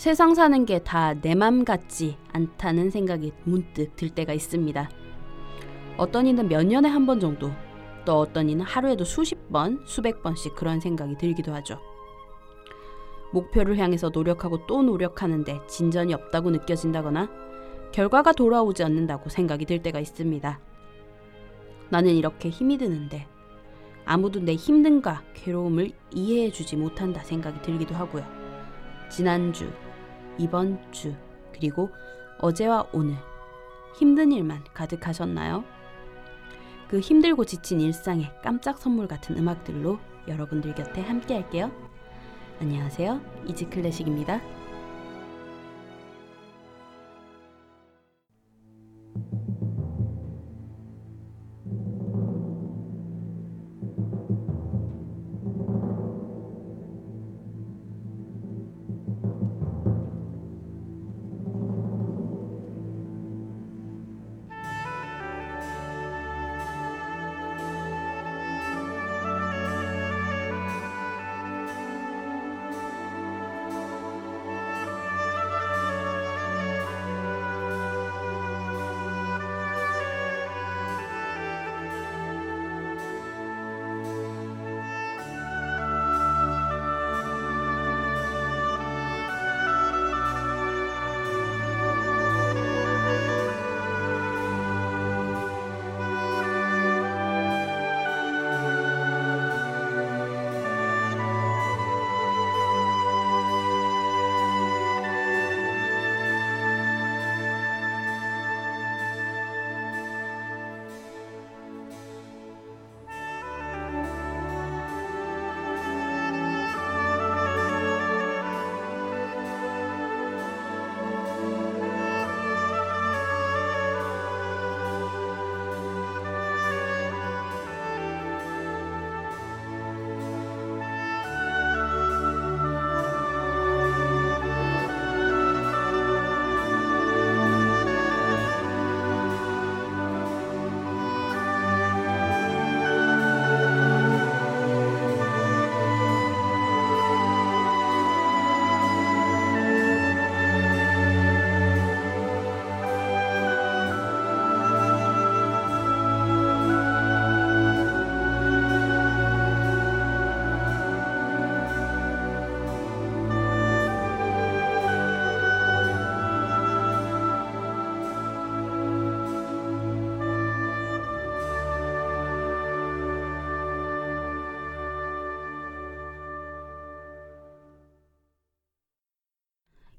세상 사는 게 다 내 맘 같지 않다는 생각이 문득 들 때가 있습니다. 어떤 이는 몇 년에 한 번 정도, 또 어떤 이는 하루에도 수십 번, 수백 번씩 그런 생각이 들기도 하죠. 목표를 향해서 노력하고 또 노력하는데 진전이 없다고 느껴진다거나 결과가 돌아오지 않는다고 생각이 들 때가 있습니다. 나는 이렇게 힘이 드는데 아무도 내 힘듦과 괴로움을 이해해주지 못한다 생각이 들기도 하고요. 지난주, 이번 주, 그리고 어제와 오늘 힘든 일만 가득하셨나요? 그 힘들고 지친 일상의 깜짝 선물 같은 음악들로 여러분들 곁에 함께 할게요. 안녕하세요. 이지클래식입니다.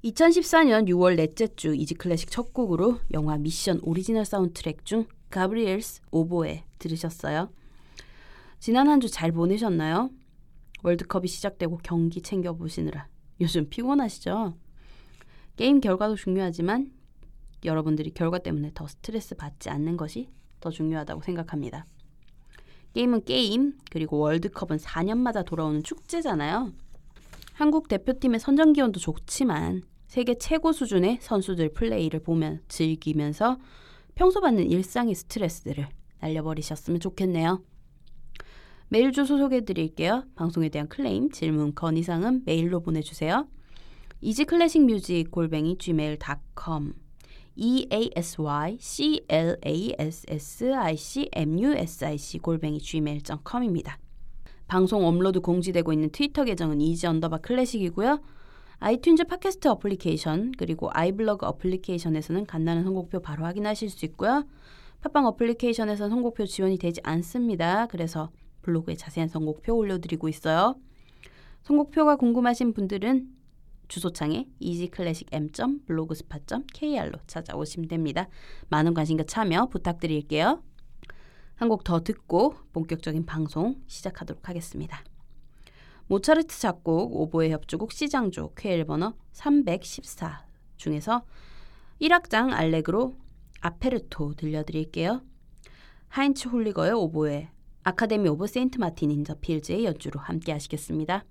(2014년 6월) 넷째 주 이지클래식 첫 곡으로 영화 미션 오리지널 사운드트랙 중 가브리엘스 오보에 들으셨어요. 지난 한 주 잘 보내셨나요? 월드컵이 시작되고 경기 챙겨보시느라 요즘 피곤하시죠? 게임 결과도 중요하지만 여러분들이 결과 때문에 더 스트레스 받지 않는 것이 더 중요하다고 생각합니다. 게임은 게임, 그리고 월드컵은 4년마다 돌아오는 축제잖아요. 한국 대표팀의 선전 기원도 좋지만 세계 최고 수준의 선수들 플레이를 보며 즐기면서 평소 받는 일상의 스트레스를 날려버리셨으면 좋겠네요. 메일주 소개해드릴게요. 방송에 대한 클레임, 질문, 건의사항은 메일로 보내주세요. easyclassicmusic@gmail.com easyclassicmusic@gmail.com입니다. 방송 업로드 공지되고 있는 트위터 계정은 이지_클래식이고요. 아이튠즈 팟캐스트 어플리케이션 그리고 아이블로그 어플리케이션에서는 간단한 선곡표 바로 확인하실 수 있고요. 팟빵 어플리케이션에서는 선곡표 지원이 되지 않습니다. 그래서 블로그에 자세한 선곡표 올려드리고 있어요. 선곡표가 궁금하신 분들은 주소창에 easyclassicm.blogspot.kr로 찾아오시면 됩니다. 많은 관심과 참여 부탁드릴게요. 한 곡 더 듣고 본격적인 방송 시작하도록 하겠습니다. 모차르트 작곡 오보의 협주곡 C장조 쾨헬번호 314 중에서 1악장 알레그로 아페르토 들려드릴게요. 하인츠 홀리거의 오보에 아카데미 오브 세인트 마틴 인 더 필즈의 연주로 함께 하시겠습니다.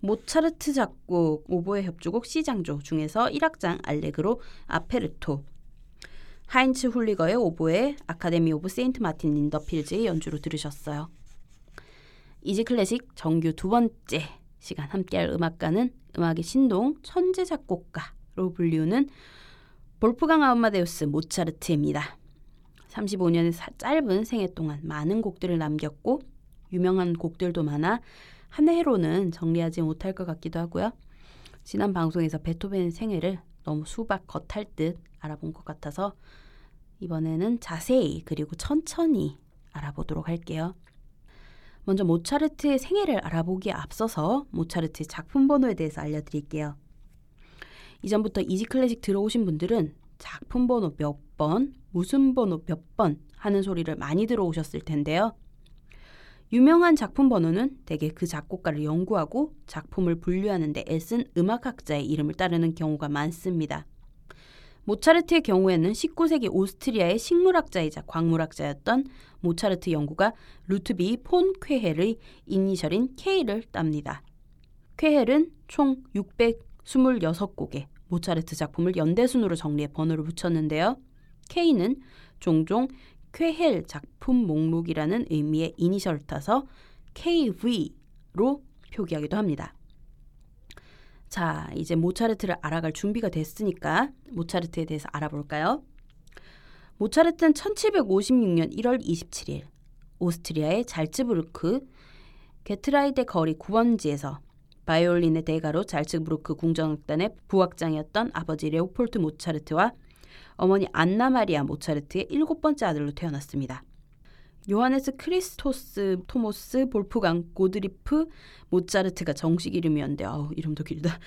모차르트 작곡 오보에 협주곡 C장조 중에서 1악장 알레그로 아페르토, 하인츠 홀리거의 오보에 아카데미 오브 세인트 마틴 린더필즈의 연주로 들으셨어요. 이지클래식 정규 두 번째 시간 함께할 음악가는 음악의 신동 천재 작곡가로 불리우는 볼프강 아마데우스 모차르트입니다. 35년의 짧은 생애 동안 많은 곡들을 남겼고 유명한 곡들도 많아 한 해로는 정리하지 못할 것 같기도 하고요. 지난 방송에서 베토벤의 생애를 너무 수박 겉할 듯 알아본 것 같아서 이번에는 자세히 그리고 천천히 알아보도록 할게요. 먼저 모차르트의 생애를 알아보기에 앞서서 모차르트의 작품 번호에 대해서 알려드릴게요. 이전부터 이지클래식 들어오신 분들은 작품 번호 몇 번, 무슨 번호 몇 번 하는 소리를 많이 들어오셨을 텐데요. 유명한 작품 번호는 대개 그 작곡가를 연구하고 작품을 분류하는 데 애쓴 음악학자의 이름을 따르는 경우가 많습니다. 모차르트의 경우에는 19세기 오스트리아의 식물학자이자 광물학자였던 모차르트 연구가 루트비 폰 쾌헬의 이니셜인 K를 땁니다. 쾌헬은 총 626곡의 모차르트 작품을 연대순으로 정리해 번호를 붙였는데요. K는 종종 쾌헬 작품 목록이라는 의미의 이니셜을 따서 KV로 표기하기도 합니다. 자, 이제 모차르트를 알아갈 준비가 됐으니까 모차르트에 대해서 알아볼까요? 모차르트는 1756년 1월 27일 오스트리아의 잘츠부르크 게트라이데 거리 9번지에서 바이올린의 대가로 잘츠부르크 궁정악단의 부악장이었던 아버지 레오폴트 모차르트와 어머니 안나 마리아 모차르트의 7번째 아들로 태어났습니다. 요하네스 크리스토스 토모스 볼프강 고드리프 모차르트가 정식 이름이었는데 이름도 길다.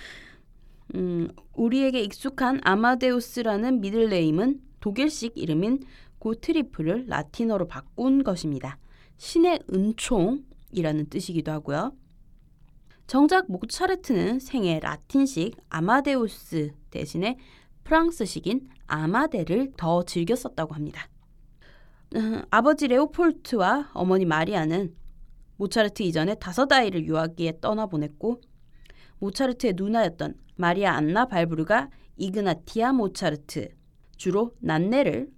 우리에게 익숙한 아마데우스라는 미들네임은 독일식 이름인 고트리프를 라틴어로 바꾼 것입니다. 신의 은총이라는 뜻이기도 하고요. 정작 모차르트는 생애 라틴식 아마데우스 대신에 프랑스식인 아마데를 더 즐겼었다고 합니다. 아버지 레오폴트와 어머니 마리아는 모차르트 이전에 5아이를 유아기에 떠나보냈고 모차르트의 누나였던 마리아 안나 발브르가 이그나티아 모차르트, 주로 난네를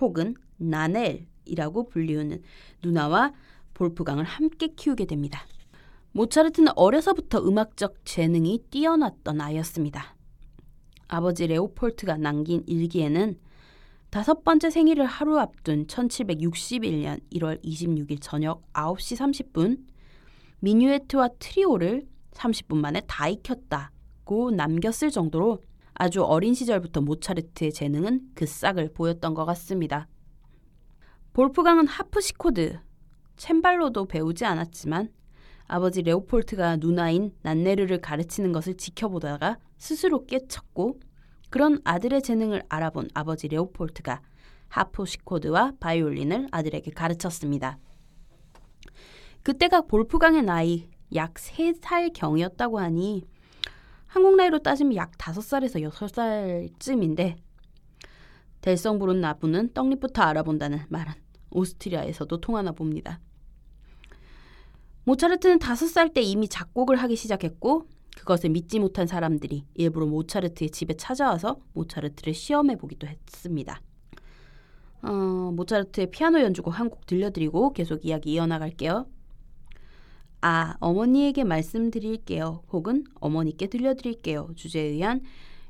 혹은 나넬이라고 불리우는 누나와 볼프강을 함께 키우게 됩니다. 모차르트는 어려서부터 음악적 재능이 뛰어났던 아이였습니다. 아버지 레오폴트가 남긴 일기에는 5번째 생일을 하루 앞둔 1761년 1월 26일 저녁 9시 30분 미뉴에트와 트리오를 30분 만에 다 익혔다고 남겼을 정도로 아주 어린 시절부터 모차르트의 재능은 그 싹을 보였던 것 같습니다. 볼프강은 하프시코드, 챔발로도 배우지 않았지만 아버지 레오폴트가 누나인 난네르를 가르치는 것을 지켜보다가 스스로 깨쳤고 그런 아들의 재능을 알아본 아버지 레오폴트가 하프시코드와 바이올린을 아들에게 가르쳤습니다. 그때가 볼프강의 나이 약 3살경이었다고 하니 한국 나이로 따지면 약 5살에서 6살쯤인데 델성부른 나부는 떡잎부터 알아본다는 말은 오스트리아에서도 통하나 봅니다. 모차르트는 5살 때 이미 작곡을 하기 시작했고 그것을 믿지 못한 사람들이 일부러 모차르트의 집에 찾아와서 모차르트를 시험해보기도 했습니다. 모차르트의 피아노 연주곡 한 곡 들려드리고 계속 이야기 이어나갈게요. 아, 어머니에게 말씀드릴게요. 혹은 어머니께 들려드릴게요. 주제에 의한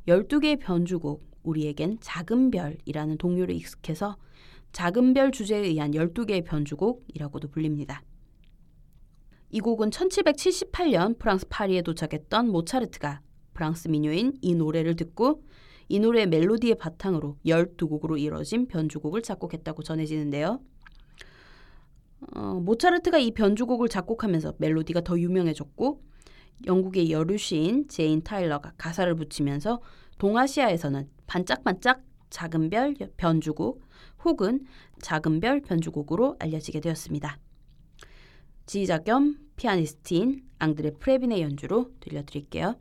12개의 변주곡, 우리에겐 작은 별이라는 동요를 익숙해서 작은 별 주제에 의한 12개의 변주곡이라고도 불립니다. 이 곡은 1778년 프랑스 파리에 도착했던 모차르트가 프랑스 민요인 이 노래를 듣고 이 노래의 멜로디의 바탕으로 12곡으로 이뤄진 변주곡을 작곡했다고 전해지는데요. 모차르트가 이 변주곡을 작곡하면서 멜로디가 더 유명해졌고 영국의 여류시인 제인 타일러가 가사를 붙이면서 동아시아에서는 반짝반짝 작은 별 변주곡 혹은 작은 별 변주곡으로 알려지게 되었습니다. 지휘자 겸 피아니스트인 앙드레 프레빈의 연주로 들려드릴게요.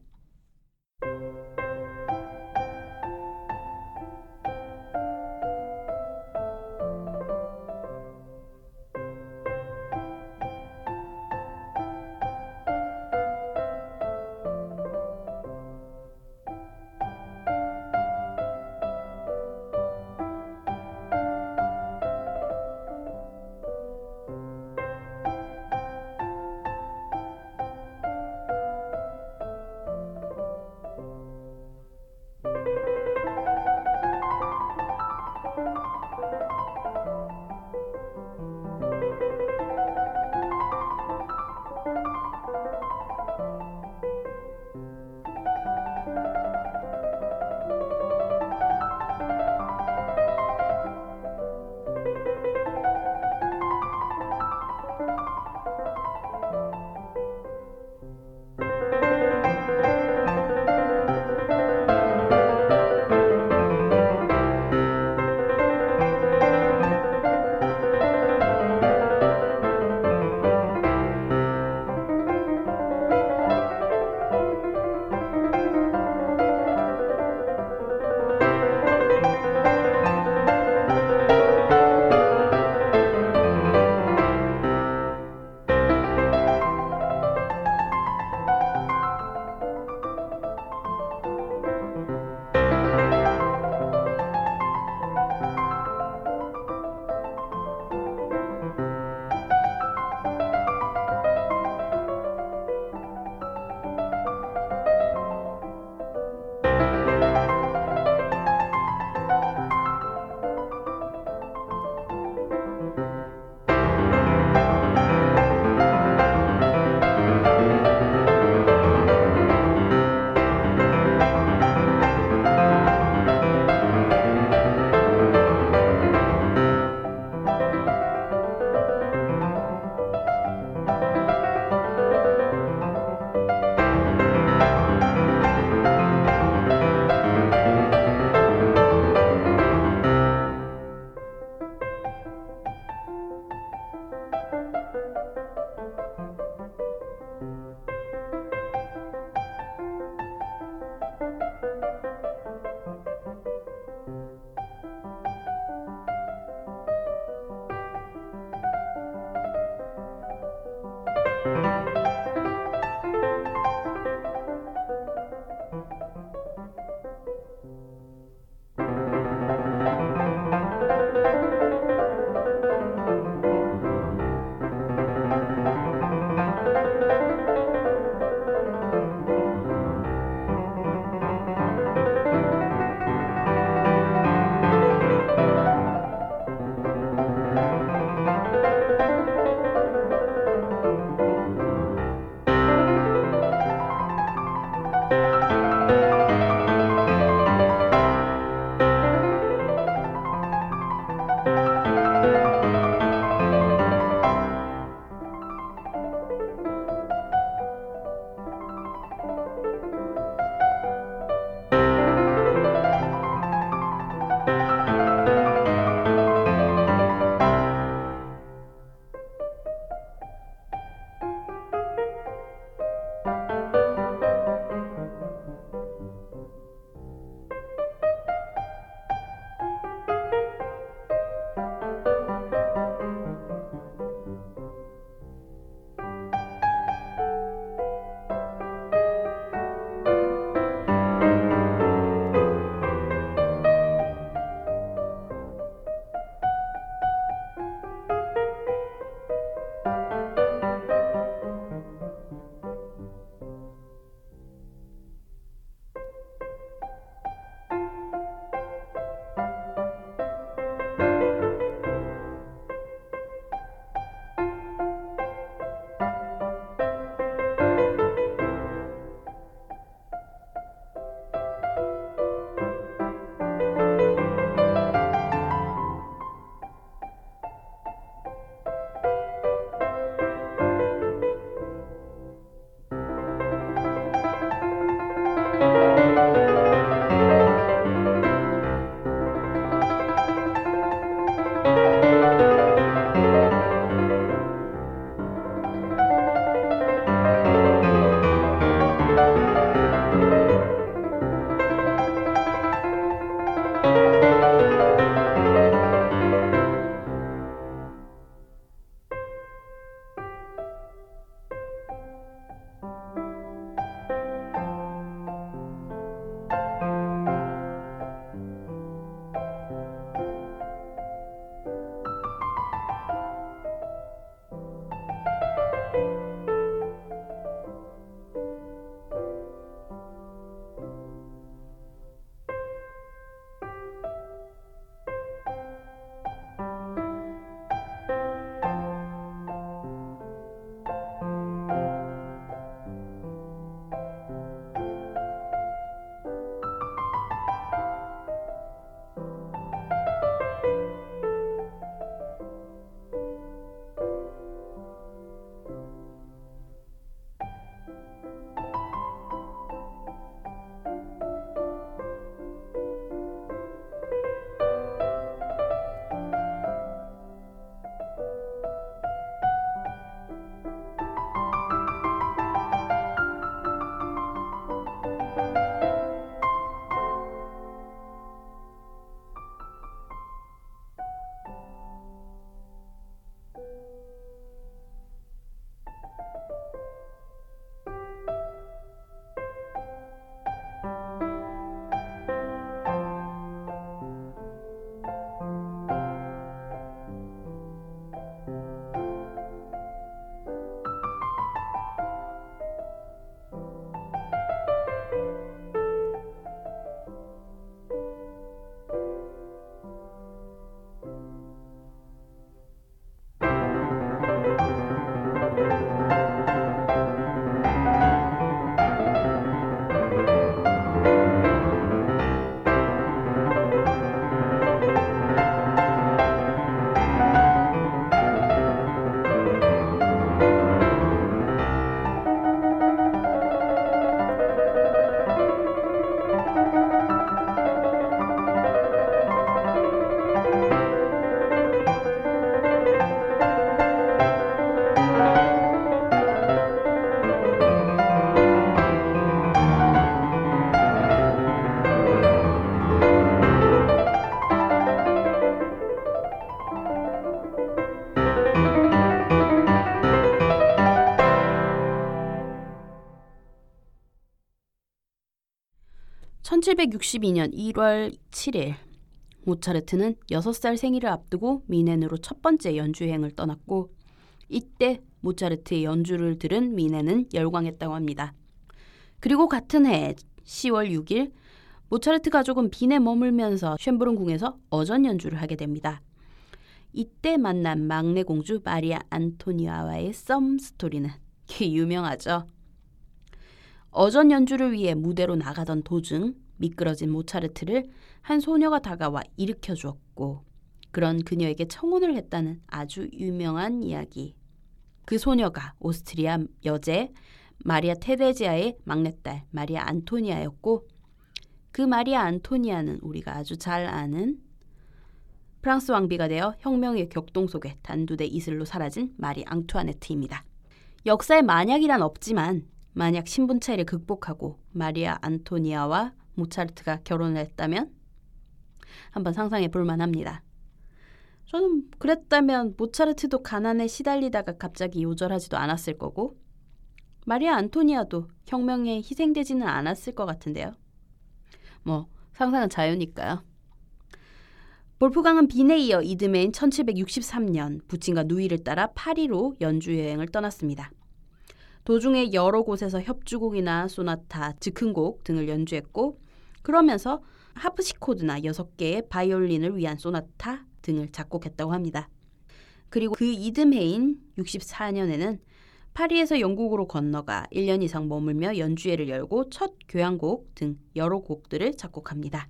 1762년 1월 7일 모차르트는 6살 생일을 앞두고 미넨으로 첫 번째 연주행을 떠났고, 이때 모차르트의 연주를 들은 미넨은 열광했다고 합니다. 그리고 같은 해 10월 6일 모차르트 가족은 빈에 머물면서 쇤브룬 궁에서 어전 연주를 하게 됩니다. 이때 만난 막내 공주 마리아 안토니아와의 썸 스토리는 유명하죠. 어전 연주를 위해 무대로 나가던 도중 미끄러진 모차르트를 한 소녀가 다가와 일으켜 주었고, 그런 그녀에게 청혼을 했다는 아주 유명한 이야기. 그 소녀가 오스트리아 여제 마리아 테데지아의 막내딸 마리아 안토니아였고, 그 마리아 안토니아는 우리가 아주 잘 아는 프랑스 왕비가 되어 혁명의 격동 속에 단두대 이슬로 사라진 마리 앙투아네트입니다. 역사에 만약이란 없지만 만약 신분 차이를 극복하고 마리아 안토니아와 모차르트가 결혼을 했다면 한번 상상해 볼 만합니다. 저는 그랬다면 모차르트도 가난에 시달리다가 갑자기 요절하지도 않았을 거고, 마리아 안토니아도 혁명에 희생되지는 않았을 것 같은데요. 뭐 상상은 자유니까요. 볼프강은 빈에 이어 이듬해인 1763년 부친과 누이를 따라 파리로 연주여행을 떠났습니다. 도중에 여러 곳에서 협주곡이나 소나타, 즉흥곡 등을 연주했고, 그러면서 하프시코드나 6개의 바이올린을 위한 소나타 등을 작곡했다고 합니다. 그리고 그 이듬해인 64년에는 파리에서 영국으로 건너가 1년 이상 머물며 연주회를 열고 첫 교향곡 등 여러 곡들을 작곡합니다.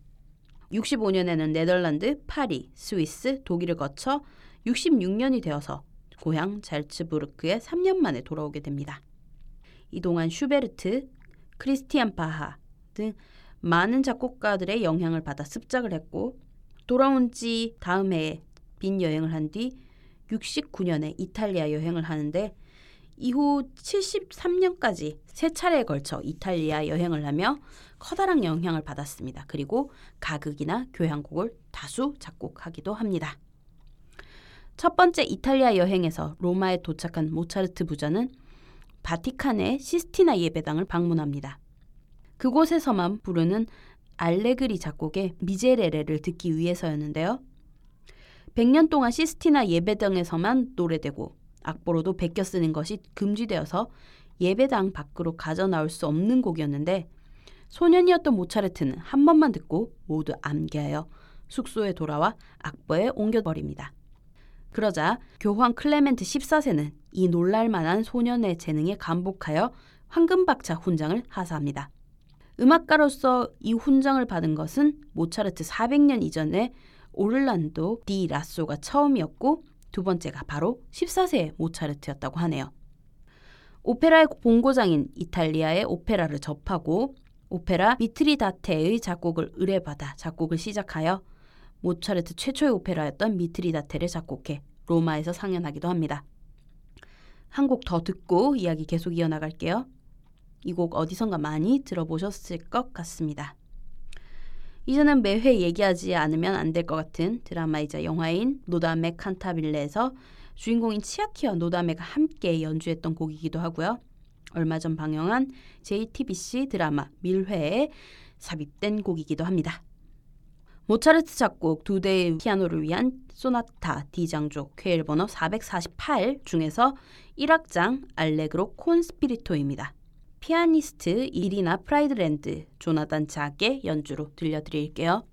65년에는 네덜란드, 파리, 스위스, 독일을 거쳐 66년이 되어서 고향 잘츠부르크에 3년 만에 돌아오게 됩니다. 이동안 슈베르트, 크리스티안 바하 등 많은 작곡가들의 영향을 받아 습작을 했고, 돌아온 지 다음 해에 빈 여행을 한 뒤 69년에 이탈리아 여행을 하는데, 이후 73년까지 3차례에 걸쳐 이탈리아 여행을 하며 커다란 영향을 받았습니다. 그리고 가극이나 교향곡을 다수 작곡하기도 합니다. 첫 번째 이탈리아 여행에서 로마에 도착한 모차르트 부자는 바티칸의 시스티나 예배당을 방문합니다. 그곳에서만 부르는 알레그리 작곡의 미제레레를 듣기 위해서였는데요. 100년 동안 시스티나 예배당에서만 노래되고 악보로도 베껴 쓰는 것이 금지되어서 예배당 밖으로 가져나올 수 없는 곡이었는데, 소년이었던 모차르트는 한 번만 듣고 모두 암기하여 숙소에 돌아와 악보에 옮겨버립니다. 그러자 교황 클레멘트 14세는 이 놀랄만한 소년의 재능에 감복하여 황금박차 훈장을 하사합니다. 음악가로서 이 훈장을 받은 것은 모차르트 400년 이전에 오를란도 디 라쏘가 처음이었고, 두 번째가 바로 14세의 모차르트였다고 하네요. 오페라의 본고장인 이탈리아의 오페라를 접하고 오페라 미트리다테의 작곡을 의뢰받아 작곡을 시작하여 모차르트 최초의 오페라였던 미트리다테를 작곡해 로마에서 상연하기도 합니다. 한 곡 더 듣고 이야기 계속 이어나갈게요. 이 곡 어디선가 많이 들어보셨을 것 같습니다. 이제는 매회 얘기하지 않으면 안 될 것 같은 드라마이자 영화인 노담의 칸타빌레에서 주인공인 치아키와 노담에가 함께 연주했던 곡이기도 하고요. 얼마 전 방영한 JTBC 드라마 밀회에 삽입된 곡이기도 합니다. 모차르트 작곡 두 대의 피아노를 위한 소나타 D장조 쾨헬번호 448 중에서 1악장 알레그로 콘 스피리토입니다. 피아니스트 이리나 프라이드랜드, 조나단 작의 연주로 들려드릴게요.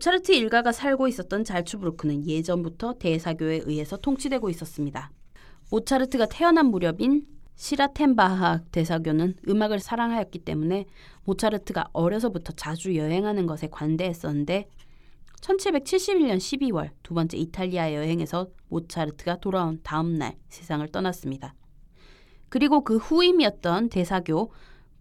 모차르트 일가가 살고 있었던 잘츠부르크는 예전부터 대사교에 의해서 통치되고 있었습니다. 모차르트가 태어난 무렵인 시라텐바하 대사교는 음악을 사랑하였기 때문에 모차르트가 어려서부터 자주 여행하는 것에 관대했었는데 1771년 12월 두 번째 이탈리아 여행에서 모차르트가 돌아온 다음 날 세상을 떠났습니다. 그리고 그 후임이었던 대사교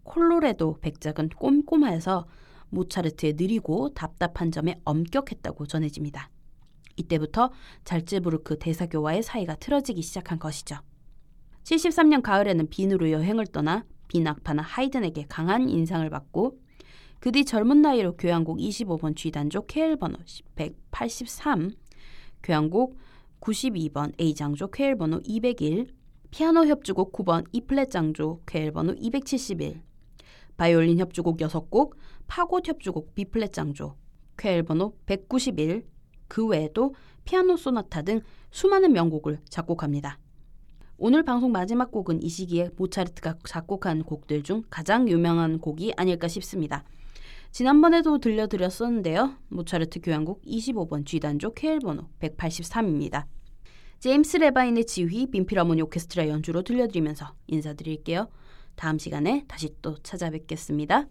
콜로레도 백작은 꼼꼼하여서 모차르트의 느리고 답답한 점에 엄격했다고 전해집니다. 이때부터 잘츠부르크 대사교와의 사이가 틀어지기 시작한 것이죠. 73년 가을에는 빈으로 여행을 떠나 빈 악파나 하이든에게 강한 인상을 받고 그 뒤 젊은 나이로 교향곡 25번 G단조 쾨헬번호 183, 교향곡 92번 A장조 쾨헬번호 201, 피아노 협주곡 9번 E플랫 장조 쾨헬번호 271, 바이올린 협주곡 6곡, 파고트 협주곡 B플랫 장조 쾨헬번호 191, 그 외에도 피아노 소나타 등 수많은 명곡을 작곡합니다. 오늘 방송 마지막 곡은 이 시기에 모차르트가 작곡한 곡들 중 가장 유명한 곡이 아닐까 싶습니다. 지난번에도 들려드렸었는데요. 모차르트 교향곡 25번 G단조 쾨헬번호 183입니다. 제임스 레바인의 지휘, 빈 필하모닉 오케스트라 연주로 들려드리면서 인사드릴게요. 다음 시간에 다시 또 찾아뵙겠습니다.